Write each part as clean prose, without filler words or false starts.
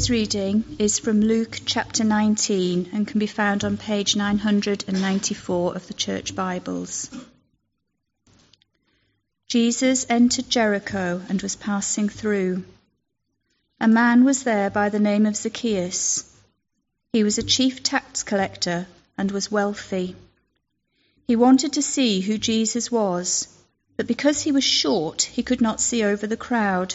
Today's reading is from Luke chapter 19 and can be found on page 994 of the Church Bibles. Jesus entered Jericho and was passing through. A man was there by the name of Zacchaeus. He was a chief tax collector and was wealthy. He wanted to see who Jesus was, but because he was short, he could not see over the crowd.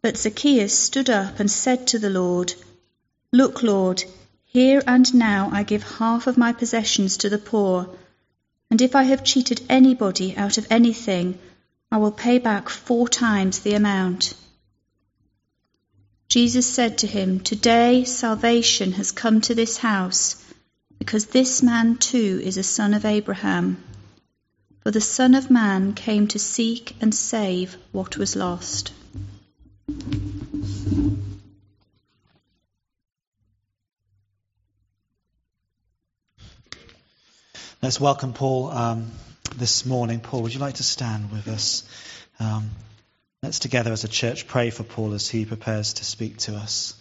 But Zacchaeus stood up and said to the Lord, "Look, Lord, here and now I give half of my possessions to the poor, and if I have cheated anybody out of anything, I will pay back 4 times the amount." Jesus said to him, "Today salvation has come to this house, because this man too is a son of Abraham. For the Son of Man came to seek and save what was lost." Let's welcome Paul this morning. Paul, would you like to stand with us? Let's together as a church pray for Paul as he prepares to speak to us.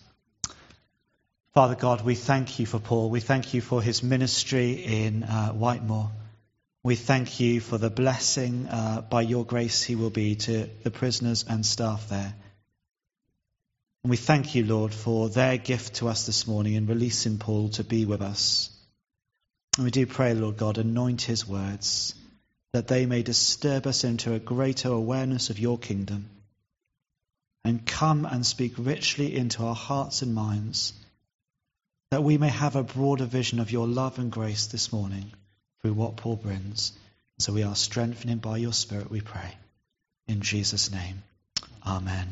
Father God, we thank you for Paul. We thank you for his ministry in Whitemoor. We thank you for the blessing by your grace he will be to the prisoners and staff there. And we thank you, Lord, for their gift to us this morning in releasing Paul to be with us. And we do pray, Lord God, anoint his words, that they may disturb us into a greater awareness of your kingdom. And come and speak richly into our hearts and minds, that we may have a broader vision of your love and grace this morning through what Paul brings. So we are strengthened by your Spirit, we pray. In Jesus' name, amen.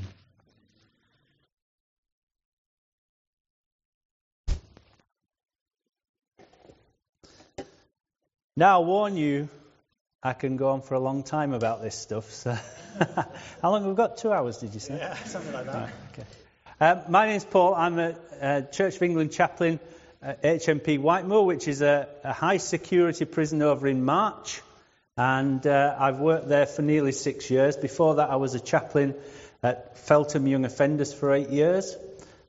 Now, I warn you, I can go on for a long time about this stuff. So how long have we got? 2 hours, did you say? Yeah, something like that. Right, okay. My name's Paul. I'm a Church of England chaplain at HMP Whitemoor, which is a high security prison over in March. And I've worked there for nearly 6 years. Before that, I was a chaplain at Feltham Young Offenders for 8 years.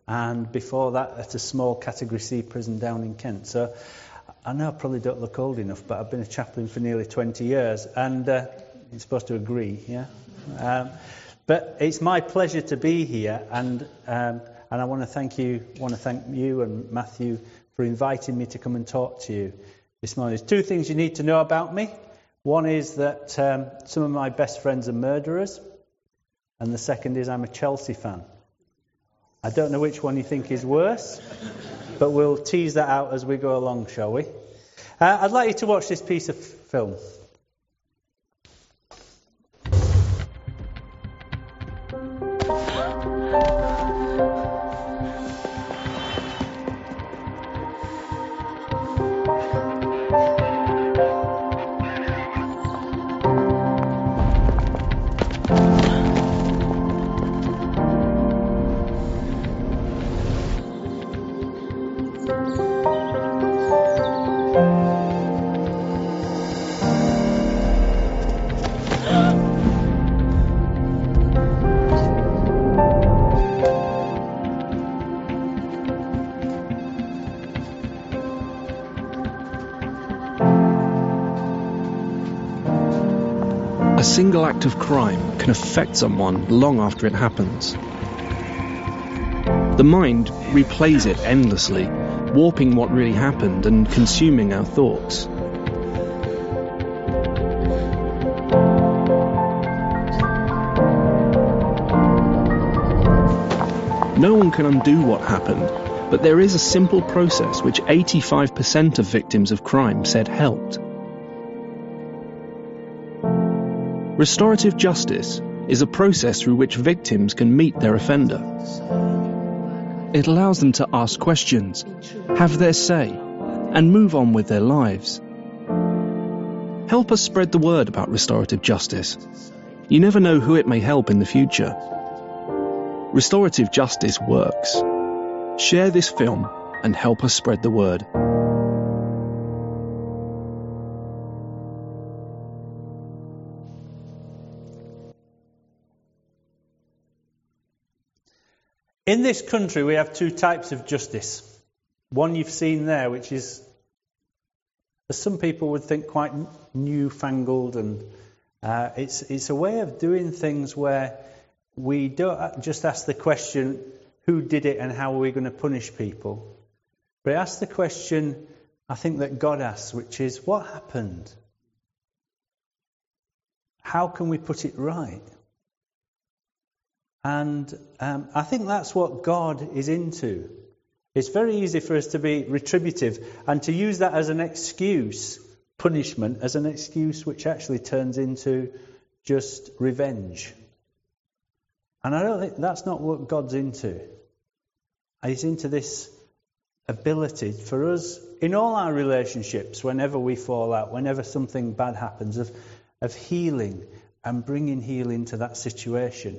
And before that, at a small Category C prison down in Kent. So I know I probably don't look old enough, but I've been a chaplain for nearly 20 years, and you're supposed to agree, yeah? But it's my pleasure to be here, and I want to thank you and Matthew for inviting me to come and talk to you this morning. There's 2 things you need to know about me. One is that some of my best friends are murderers, and the second is I'm a Chelsea fan. I don't know which one you think is worse, but we'll tease that out as we go along, shall we? I'd like you to watch this piece of film. A single act of crime can affect someone long after it happens. The mind replays it endlessly, warping what really happened and consuming our thoughts. No one can undo what happened, but there is a simple process which 85% of victims of crime said helped. Restorative justice is a process through which victims can meet their offender. It allows them to ask questions, have their say, and move on with their lives. Help us spread the word about restorative justice. You never know who it may help in the future. Restorative justice works. Share this film and help us spread the word. In this country, we have two types of justice. One you've seen there, which is, as some people would think, quite newfangled, and it's a way of doing things where we don't just ask the question, who did it and how are we going to punish people? But it asks the question, I think, that God asks, which is, what happened? How can we put it right? And I think that's what God is into. It's very easy for us to be retributive and to use that as an excuse, punishment as an excuse, which actually turns into just revenge. And I don't think that's not what God's into. He's into this ability for us in all our relationships, whenever we fall out, whenever something bad happens, of healing and bringing healing to that situation.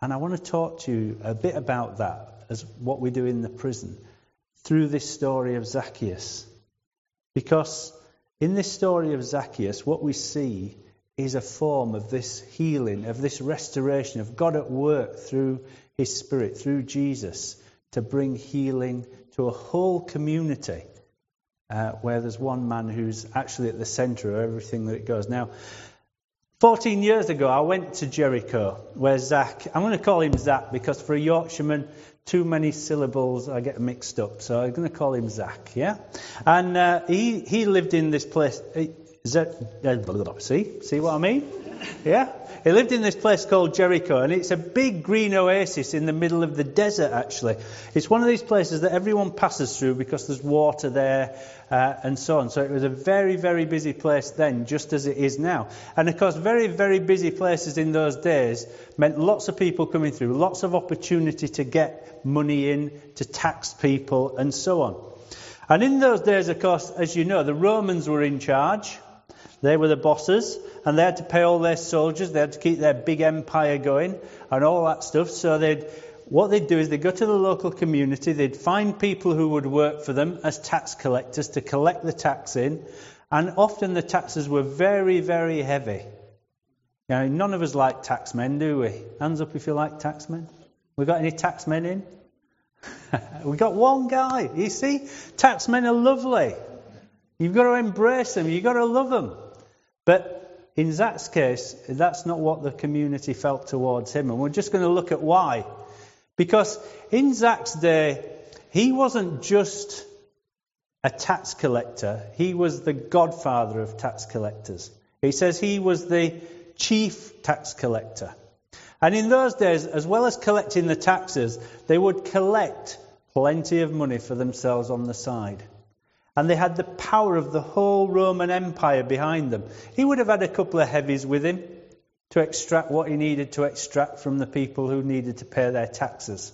And I want to talk to you a bit about that, as what we do in the prison, through this story of Zacchaeus. Because in this story of Zacchaeus, what we see is a form of this healing, of this restoration, of God at work through his Spirit, through Jesus, to bring healing to a whole community where there's one man who's actually at the centre of everything that it goes. Now, 14 years ago, I went to Jericho, where Zach, I'm going to call him Zach because for a Yorkshireman, too many syllables, I get mixed up. So I'm going to call him Zach, yeah? And he lived in this place, see what I mean? Yeah? He lived in this place called Jericho, and it's a big green oasis in the middle of the desert, actually. It's one of these places that everyone passes through because there's water there and so on. So it was a very, very busy place then, just as it is now. And, of course, very, very busy places in those days meant lots of people coming through, lots of opportunity to get money in, to tax people and so on. And in those days, of course, as you know, the Romans were in charge. They were the bosses, and they had to pay all their soldiers. They had to keep their big empire going and all that stuff. So what they'd do is they'd go to the local community. They'd find people who would work for them as tax collectors to collect the tax in. And often the taxes were very, very heavy. Now, none of us like taxmen, do we? Hands up if you like taxmen. We got any taxmen in? We got one guy. You see, taxmen are lovely. You've got to embrace them. You've got to love them. But in Zach's case, that's not what the community felt towards him. And we're just going to look at why. Because in Zach's day, he wasn't just a tax collector. He was the godfather of tax collectors. He says he was the chief tax collector. And in those days, as well as collecting the taxes, they would collect plenty of money for themselves on the side. And they had the power of the whole Roman Empire behind them. He would have had a couple of heavies with him to extract what he needed to extract from the people who needed to pay their taxes.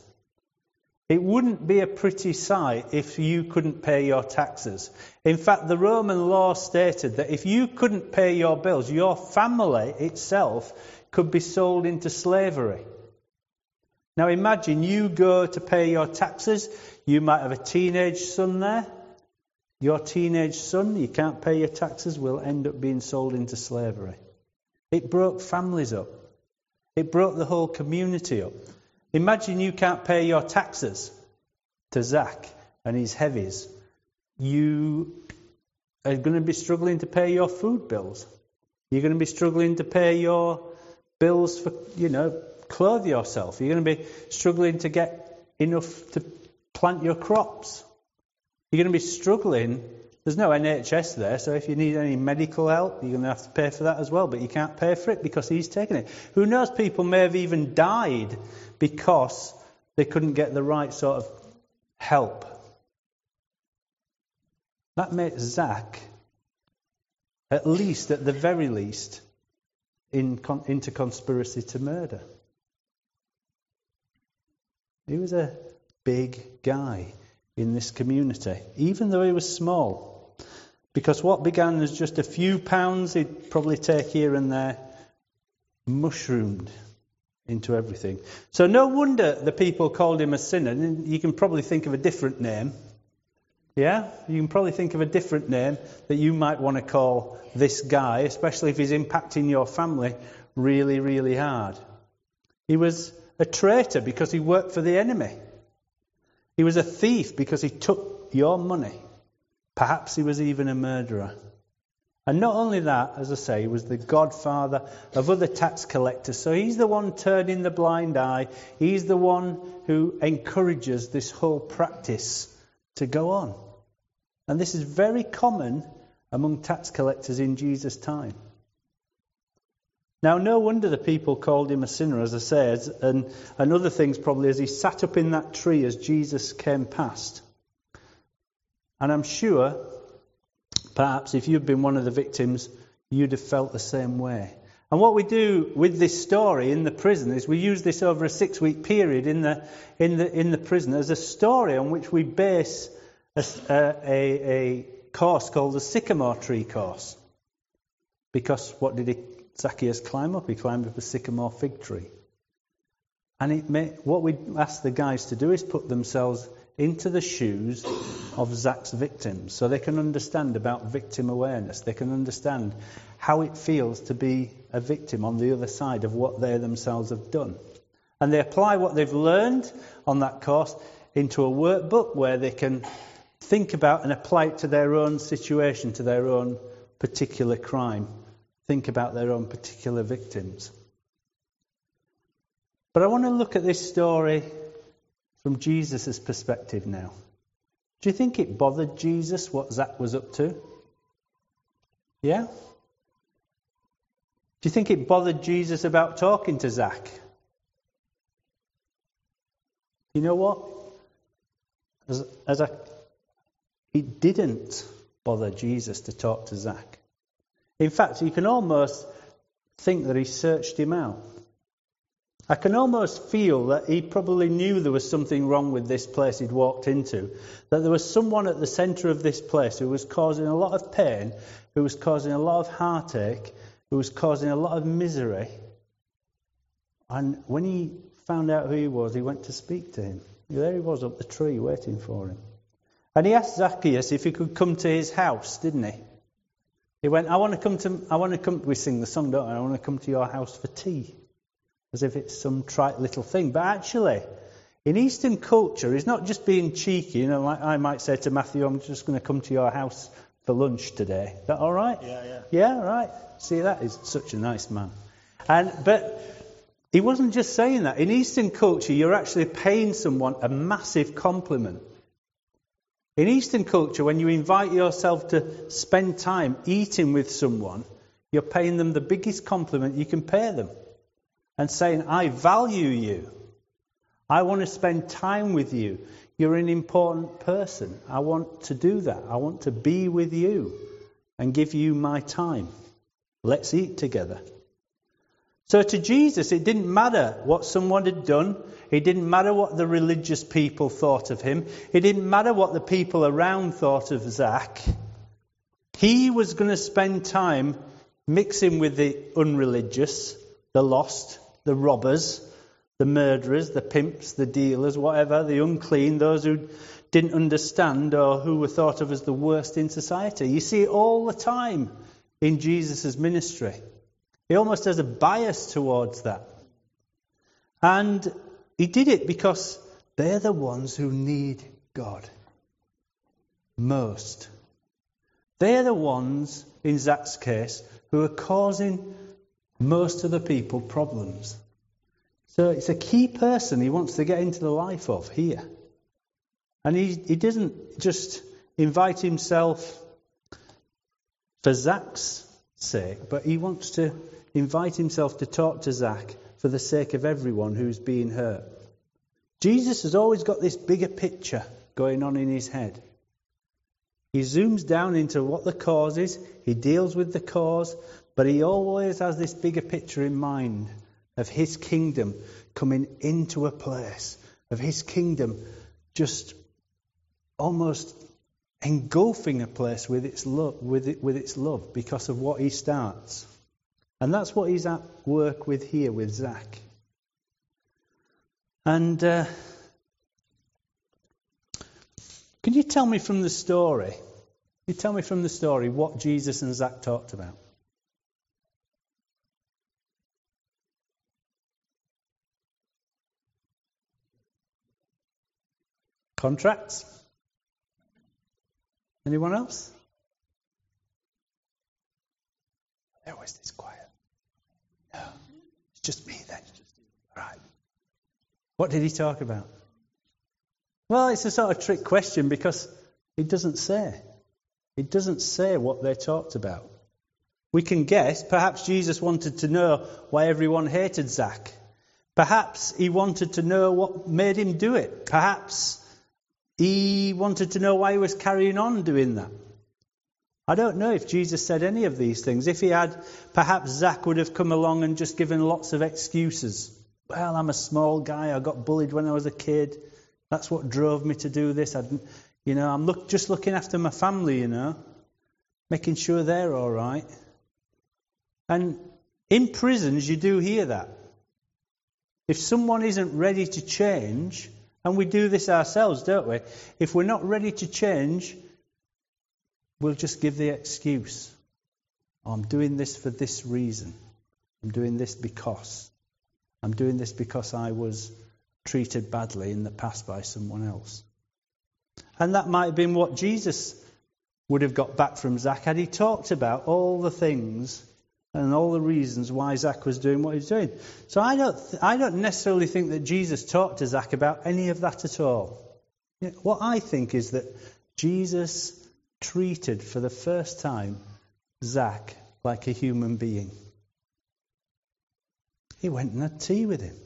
It wouldn't be a pretty sight if you couldn't pay your taxes. In fact, the Roman law stated that if you couldn't pay your bills, your family itself could be sold into slavery. Now imagine you go to pay your taxes. You might have a teenage son there. Your teenage son, you can't pay your taxes, will end up being sold into slavery. It broke families up. It broke the whole community up. Imagine you can't pay your taxes to Zach and his heavies. You are going to be struggling to pay your food bills. You're going to be struggling to pay your bills for, clothe yourself. You're going to be struggling to get enough to plant your crops. You're going to be struggling. There's no NHS there, so if you need any medical help, you're going to have to pay for that as well, but you can't pay for it because he's taken it. Who knows, people may have even died because they couldn't get the right sort of help. That makes Zach, at the very least, into conspiracy to murder. He was a big guy in this community, even though he was small. Because what began as just a few pounds he'd probably take here and there, mushroomed into everything. So no wonder the people called him a sinner. You can probably think of a different name. Yeah? You can probably think of a different name that you might want to call this guy, especially if he's impacting your family really, really hard. He was a traitor because he worked for the enemy. He was a thief because he took your money. Perhaps he was even a murderer. And not only that, as I say, he was the godfather of other tax collectors. So he's the one turning the blind eye. He's the one who encourages this whole practice to go on. And this is very common among tax collectors in Jesus' time. Now, no wonder the people called him a sinner, as I say, and other things probably as he sat up in that tree as Jesus came past. And I'm sure, perhaps, if you'd been one of the victims, you'd have felt the same way. And what we do with this story in the prison is we use this over a 6-week period in the prison as a story on which we base a course called the Sycamore Tree Course. Because what did Zacchaeus climb up? He climbed up a sycamore fig tree. And what we ask the guys to do is put themselves into the shoes of Zach's victims, so they can understand about victim awareness. They can understand how it feels to be a victim on the other side of what they themselves have done. And they apply what they've learned on that course into a workbook where they can think about and apply it to their own situation, to their own particular crime. Think about their own particular victims. But I want to look at this story from Jesus' perspective now. Do you think it bothered Jesus what Zach was up to? Yeah? Do you think it bothered Jesus about talking to Zach? You know what? It didn't bother Jesus to talk to Zach. In fact, you can almost think that he searched him out. I can almost feel that he probably knew there was something wrong with this place he'd walked into. That there was someone at the centre of this place who was causing a lot of pain, who was causing a lot of heartache, who was causing a lot of misery. And when he found out who he was, he went to speak to him. There he was up the tree waiting for him. And he asked Zacchaeus if he could come to his house, didn't he? He went, we sing the song, don't we? I want to come to your house for tea. As if it's some trite little thing. But actually, in Eastern culture, it's not just being cheeky. You know, like I might say to Matthew, I'm just going to come to your house for lunch today. Is that all right? Yeah. Yeah, right. See, that is such a nice man. But he wasn't just saying that. In Eastern culture, you're actually paying someone a massive compliment. In Eastern culture, when you invite yourself to spend time eating with someone, you're paying them the biggest compliment you can pay them. And saying, I value you. I want to spend time with you. You're an important person. I want to do that. I want to be with you and give you my time. Let's eat together. So to Jesus, it didn't matter what someone had done. It didn't matter what the religious people thought of him. It didn't matter what the people around thought of Zach. He was going to spend time mixing with the unreligious, the lost, the robbers, the murderers, the pimps, the dealers, whatever, the unclean, those who didn't understand or who were thought of as the worst in society. You see it all the time in Jesus' ministry. He almost has a bias towards that. And he did it because they're the ones who need God most. They're the ones, in Zach's case, who are causing most of the people problems. So it's a key person he wants to get into the life of here. And he doesn't just invite himself for Zach's sake, but he wants to invite himself to talk to Zach for the sake of everyone who's being hurt. Jesus has always got this bigger picture going on in his head. He zooms down into what the cause is, he deals with the cause, but he always has this bigger picture in mind of his kingdom coming into a place, of his kingdom just almost engulfing a place with its love because of what he starts. And that's what he's at work with here with Zach. And can you tell me from the story? Can you tell me from the story what Jesus and Zach talked about? Contracts? Anyone else? They're always this quiet. No, it's just me then. Right. What did he talk about? Well, it's a sort of trick question because he doesn't say. He doesn't say what they talked about. We can guess. Perhaps Jesus wanted to know why everyone hated Zach. Perhaps he wanted to know what made him do it. Perhaps he wanted to know why he was carrying on doing that. I don't know if Jesus said any of these things. If he had, perhaps Zach would have come along and just given lots of excuses. Well, I'm a small guy. I got bullied when I was a kid. That's what drove me to do this. I'm just looking after my family, making sure they're all right. And in prisons, you do hear that. If someone isn't ready to change, and we do this ourselves, don't we? If we're not ready to change, we'll just give the excuse. I'm doing this for this reason. I'm doing this because. I'm doing this because I was treated badly in the past by someone else. And that might have been what Jesus would have got back from Zach had he talked about all the things and all the reasons why Zach was doing what he was doing. So I don't necessarily think that Jesus talked to Zach about any of that at all. What I think is that Jesus treated for the first time Zach like a human being. He went and had tea with him.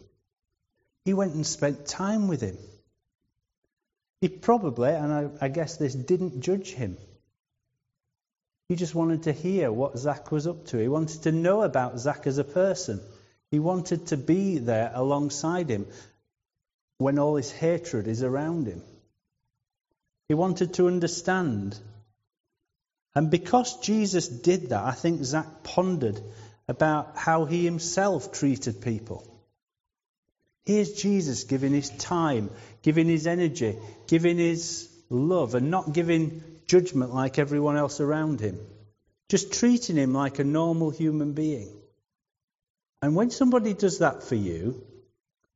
He went and spent time with him. He probably, and I guess this, didn't judge him. He just wanted to hear what Zach was up to. He wanted to know about Zach as a person. He wanted to be there alongside him when all his hatred is around him. He wanted to understand. And because Jesus did that, I think Zach pondered about how he himself treated people. Here's Jesus giving his time, giving his energy, giving his love, and not giving judgment like everyone else around him. Just treating him like a normal human being. And when somebody does that for you,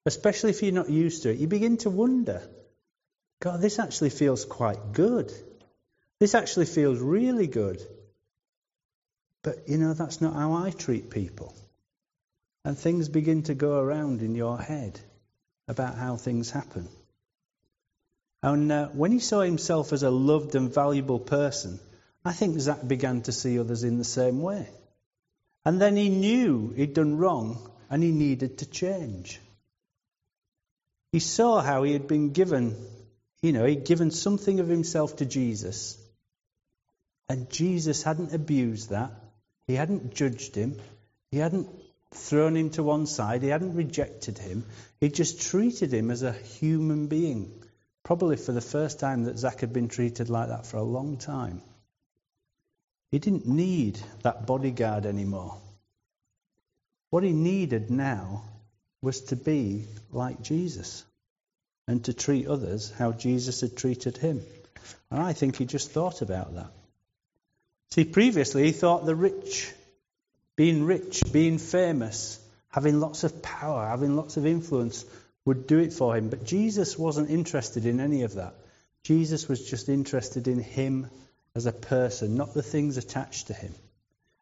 especially if you're not used to it, you begin to wonder, God, this actually feels quite good. This actually feels really good. But, that's not how I treat people. And things begin to go around in your head about how things happen. And when he saw himself as a loved and valuable person, I think Zach began to see others in the same way. And then he knew he'd done wrong and he needed to change. He saw how he had been given, he'd given something of himself to Jesus. And Jesus hadn't abused that. He hadn't judged him. He hadn't thrown him to one side. He hadn't rejected him. He just treated him as a human being. Probably for the first time that Zach had been treated like that for a long time. He didn't need that bodyguard anymore. What he needed now was to be like Jesus and to treat others how Jesus had treated him. And I think he just thought about that. See, previously he thought the rich, being famous, having lots of power, having lots of influence would do it for him. But Jesus wasn't interested in any of that. Jesus was just interested in him as a person, not the things attached to him.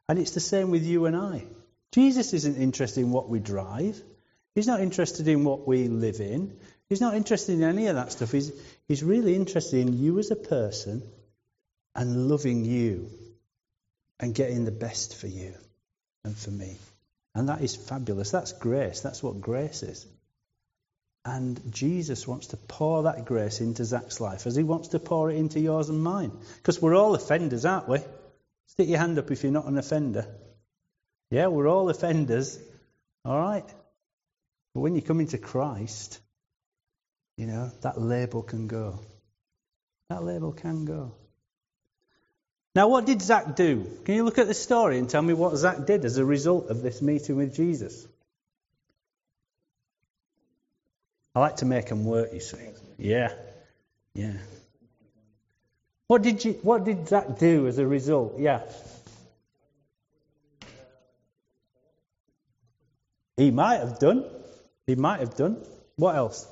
And it's the same with you and I. Jesus isn't interested in what we drive. He's not interested in what we live in. He's not interested in any of that stuff. He's really interested in you as a person and loving you and getting the best for you and for me. And that is fabulous. That's grace. That's what grace is. And Jesus wants to pour that grace into Zach's life as he wants to pour it into yours and mine. Because we're all offenders, aren't we? Stick your hand up if you're not an offender. Yeah, we're all offenders. All right. But when you come into Christ, You know, that label can go. That label can go. Now, what did Zach do? Can you look at the story and tell me what Zach did as a result of this meeting with Jesus? I like to make them work, you see. Yeah. Yeah. What did Zach do as a result? Yeah. He might have done. He might have done. What else?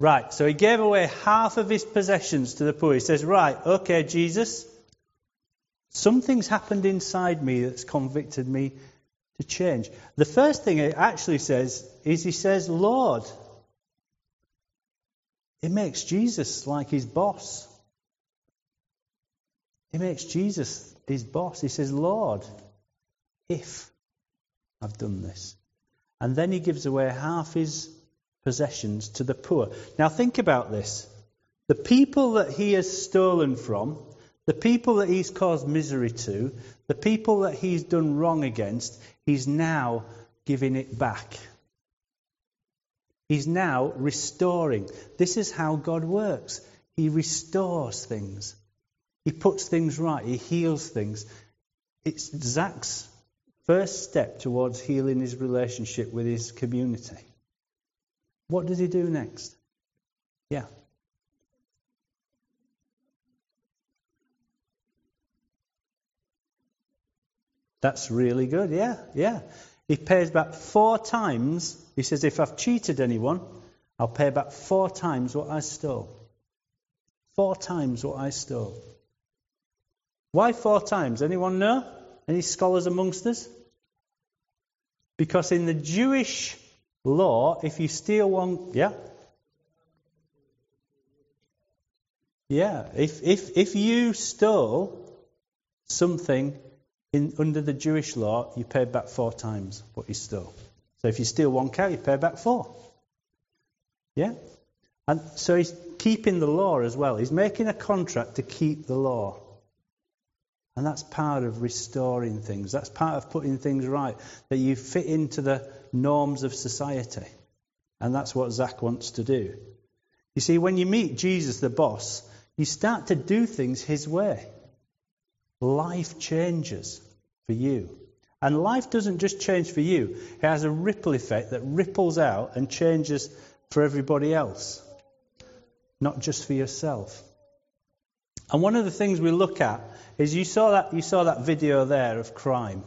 Right, so he gave away half of his possessions to the poor. He says, right, okay, Jesus, something's happened inside me that's convicted me to change. The first thing it actually says is he says, Lord. It makes Jesus like his boss. It makes Jesus his boss. He says, Lord, if I've done this. And then he gives away half his possessions to the poor. Now think about this. The people that he has stolen from, the people that he's caused misery to, the people that he's done wrong against, he's now giving it back. He's now restoring. This is how God works. He restores things. He puts things right. He heals things. It's Zach's first step towards healing his relationship with his community. What does he do next? Yeah. That's really good. Yeah, yeah. He pays back 4 times. He says, if I've cheated anyone, I'll pay back 4 times what I stole. 4 times what I stole. Why 4 times? Anyone know? Any scholars amongst us? Because in the Jewish law, if you steal one, if you stole something under the Jewish law, you pay back 4 times what you stole. So if you steal 1 cow, you pay back 4. Yeah, and so he's keeping the law as well. He's making a contract to keep the law. And that's part of restoring things. That's part of putting things right, that you fit into the norms of society. And that's what Zach wants to do. You see, when you meet Jesus, the boss, you start to do things his way. Life changes for you. And life doesn't just change for you. It has a ripple effect that ripples out and changes for everybody else, not just for yourself. And one of the things we look at is you saw that video there of crime.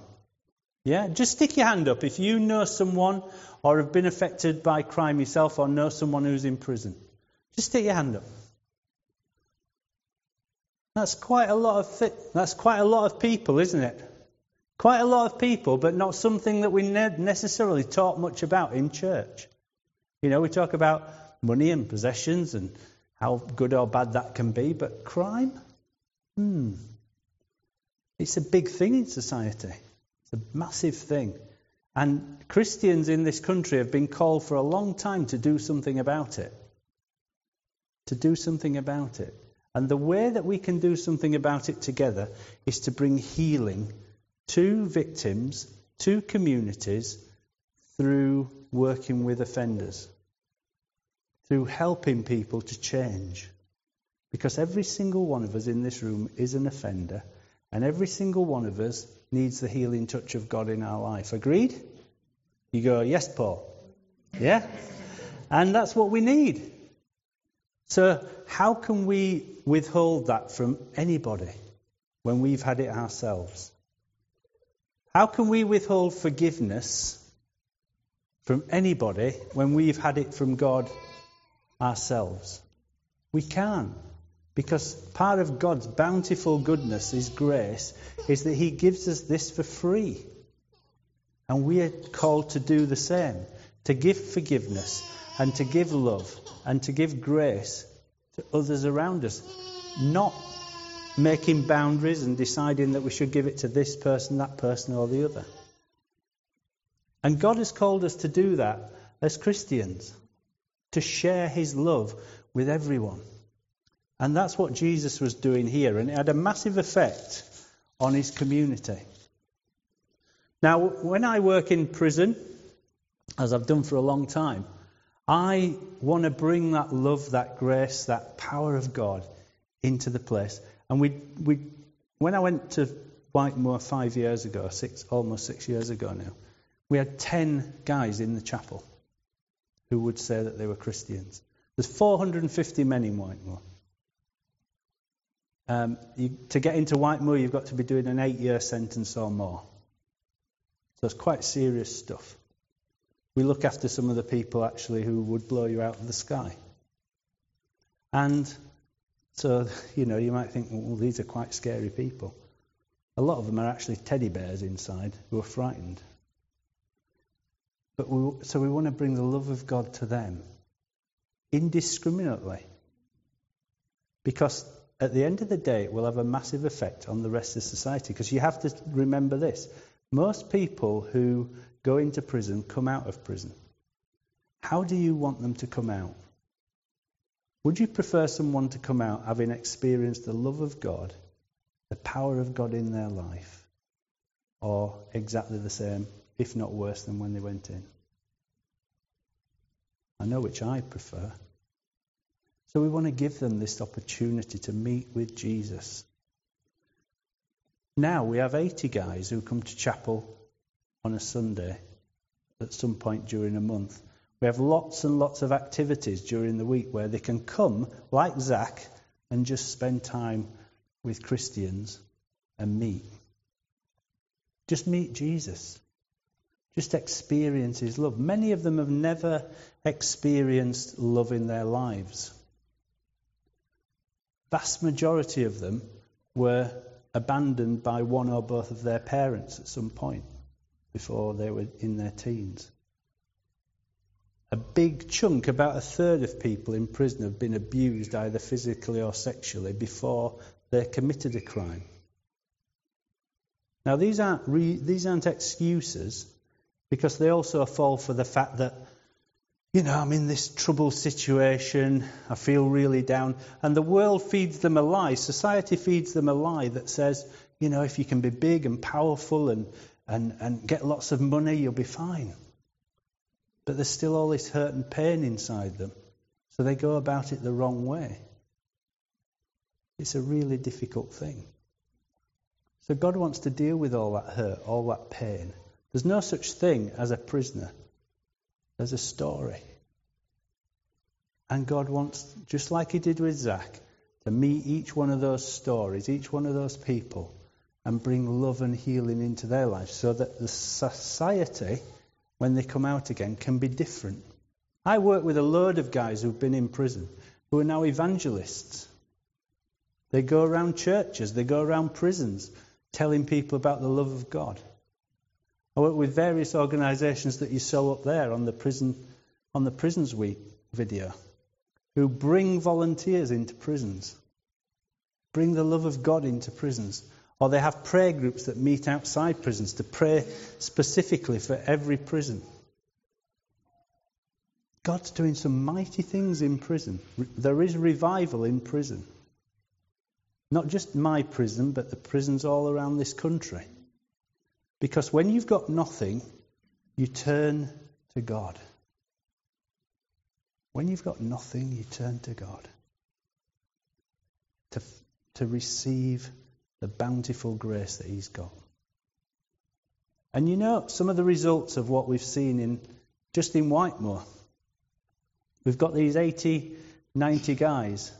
Yeah? Just stick your hand up if you know someone or have been affected by crime yourself or know someone who's in prison. Just stick your hand up. That's quite a lot of people, isn't it? Quite a lot of people, but not something that we necessarily talk much about in church. You know, we talk about money and possessions and how good or bad that can be, but crime? It's a big thing in society. It's a massive thing. And Christians in this country have been called for a long time to do something about it. To do something about it. And the way that we can do something about it together is to bring healing to victims, to communities, through working with offenders. Through helping people to change. Because every single one of us in this room is an offender, and every single one of us needs the healing touch of God in our life. Agreed? You go, yes, Paul. Yeah? And that's what we need. So how can we withhold that from anybody when we've had it ourselves? How can we withhold forgiveness from anybody when we've had it from God ourselves? We can't, because part of God's bountiful goodness, his grace, is that he gives us this for free. And we are called to do the same, to give forgiveness and to give love and to give grace to others around us, not making boundaries and deciding that we should give it to this person, that person or the other. And God has called us to do that as Christians, to share his love with everyone. And that's what Jesus was doing here, and it had a massive effect on his community. Now, when I work in prison, as I've done for a long time, I want to bring that love, that grace, that power of God into the place. And we when I went to Whitemoor 5 years ago, almost 6 years ago now, we had 10 guys in the chapel who would say that they were Christians. There's 450 men in Whitemoor. To get into Whitemoor, you've got to be doing an 8-year sentence or more. So it's quite serious stuff. We look after some of the people, actually, who would blow you out of the sky. And so, you know, you might think, well, these are quite scary people. A lot of them are actually teddy bears inside who are frightened. But we want to bring the love of God to them indiscriminately. Because at the end of the day, it will have a massive effect on the rest of society. Because you have to remember this. Most people who go into prison come out of prison. How do you want them to come out? Would you prefer someone to come out having experienced the love of God, the power of God in their life, or exactly the same, if not worse than when they went in? I know which I prefer. So we want to give them this opportunity to meet with Jesus. Now we have 80 guys who come to chapel on a Sunday at some point during a month. We have lots and lots of activities during the week where they can come, like Zach, and just spend time with Christians and meet. Just meet Jesus. Just experience his love. Many of them have never experienced love in their lives. Vast majority of them were abandoned by one or both of their parents at some point before they were in their teens. A big chunk, about a third of people in prison have been abused either physically or sexually before they committed a crime. Now these aren't excuses, because they also fall for the fact that, you know, I'm in this troubled situation, I feel really down. And the world feeds them a lie, society feeds them a lie that says, you know, if you can be big and powerful and get lots of money, you'll be fine. But there's still all this hurt and pain inside them. So they go about it the wrong way. It's a really difficult thing. So God wants to deal with all that hurt, all that pain. There's no such thing as a prisoner. There's a story. And God wants, just like he did with Zach, to meet each one of those stories, each one of those people, and bring love and healing into their lives so that the society, when they come out again, can be different. I work with a load of guys who've been in prison who are now evangelists. They go around churches, they go around prisons, telling people about the love of God. I work with various organisations that you saw up there on the Prisons Week video, who bring volunteers into prisons, bring the love of God into prisons. Or they have prayer groups that meet outside prisons to pray specifically for every prison. God's doing some mighty things in prison. There is revival in prison. Not just my prison, but the prisons all around this country. Because when you've got nothing, you turn to God. When you've got nothing, you turn to God to receive the bountiful grace that he's got. And you know, some of the results of what we've seen just in Whitemoor. We've got these 80, 90 guys.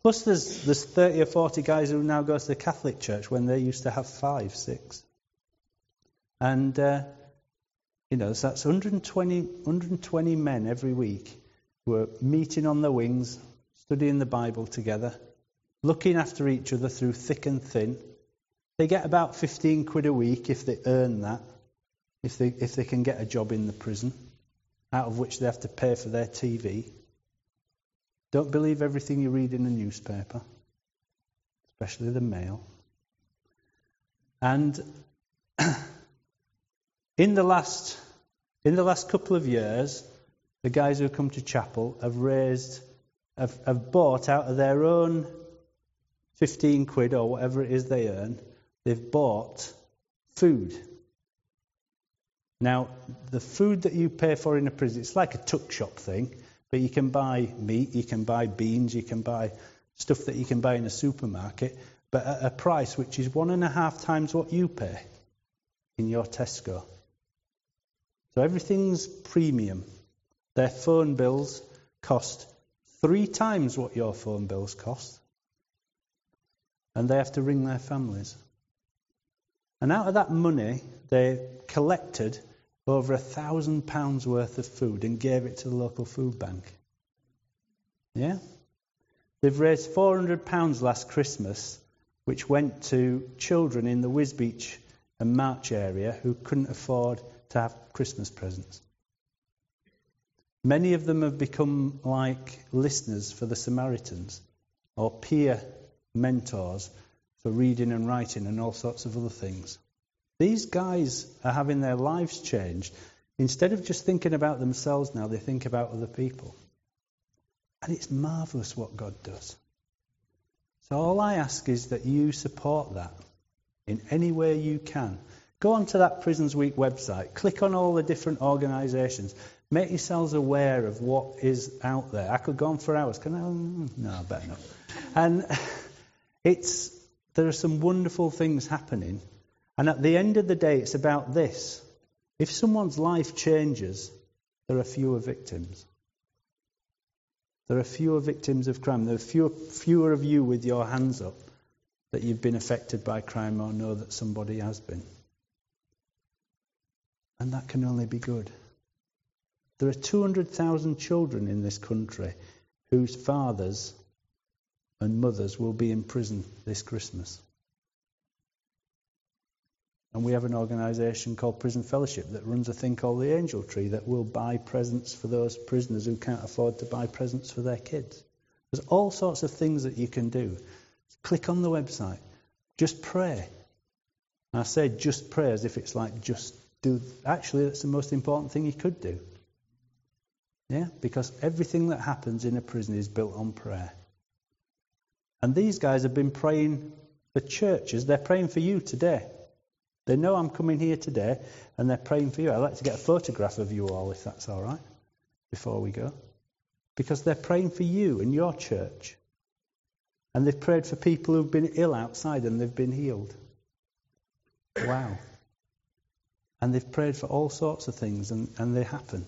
Plus there's 30 or 40 guys who now go to the Catholic Church when they used to have 5, 6. And, you know, so that's 120 men every week who are meeting on their wings, studying the Bible together, looking after each other through thick and thin. They get about 15 quid a week if they earn that, if they can get a job in the prison, out of which they have to pay for their TV. Don't believe everything you read in the newspaper, especially the Mail. And In the last couple of years, the guys who come to chapel have bought out of their own 15 quid or whatever it is they earn, they've bought food. Now, the food that you pay for in a prison, it's like a tuck shop thing, but you can buy meat, you can buy beans, you can buy stuff that you can buy in a supermarket, but at a price which is 1.5 times what you pay in your Tesco. So everything's premium. Their phone bills cost 3 times what your phone bills cost. And they have to ring their families. And out of that money, they collected over £1,000 worth of food and gave it to the local food bank. Yeah? They've raised £400 last Christmas, which went to children in the Wisbeach and March area who couldn't afford to have Christmas presents. Many of them have become like listeners for the Samaritans or peer mentors for reading and writing and all sorts of other things. These guys are having their lives changed. Instead of just thinking about themselves now, they think about other people. And it's marvellous what God does. So all I ask is that you support that in any way you can. Go onto that Prisons Week website. Click on all the different organisations. Make yourselves aware of what is out there. I could go on for hours. Can I? No, I better not. And there are some wonderful things happening. And at the end of the day, it's about this. If someone's life changes, there are fewer victims. There are fewer victims of crime. There are fewer of you with your hands up that you've been affected by crime or know that somebody has been. And that can only be good. There are 200,000 children in this country whose fathers and mothers will be in prison this Christmas. And we have an organisation called Prison Fellowship that runs a thing called the Angel Tree that will buy presents for those prisoners who can't afford to buy presents for their kids. There's all sorts of things that you can do. Click on the website. Just pray. And I say just pray as if it's like just do. Actually, that's the most important thing you could do. Yeah, because everything that happens in a prison is built on prayer. And these guys have been praying for churches. They're praying for you today. They know I'm coming here today, and they're praying for you. I'd like to get a photograph of you all, if that's all right, before we go. Because they're praying for you and your church. And they've prayed for people who've been ill outside, and they've been healed. Wow. And they've prayed for all sorts of things, and they happen.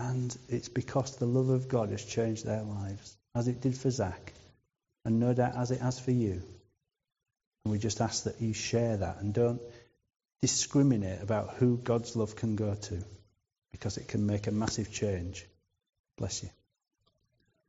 And it's because the love of God has changed their lives, as it did for Zach, and no doubt as it has for you. And we just ask that you share that and don't discriminate about who God's love can go to, because it can make a massive change. Bless you.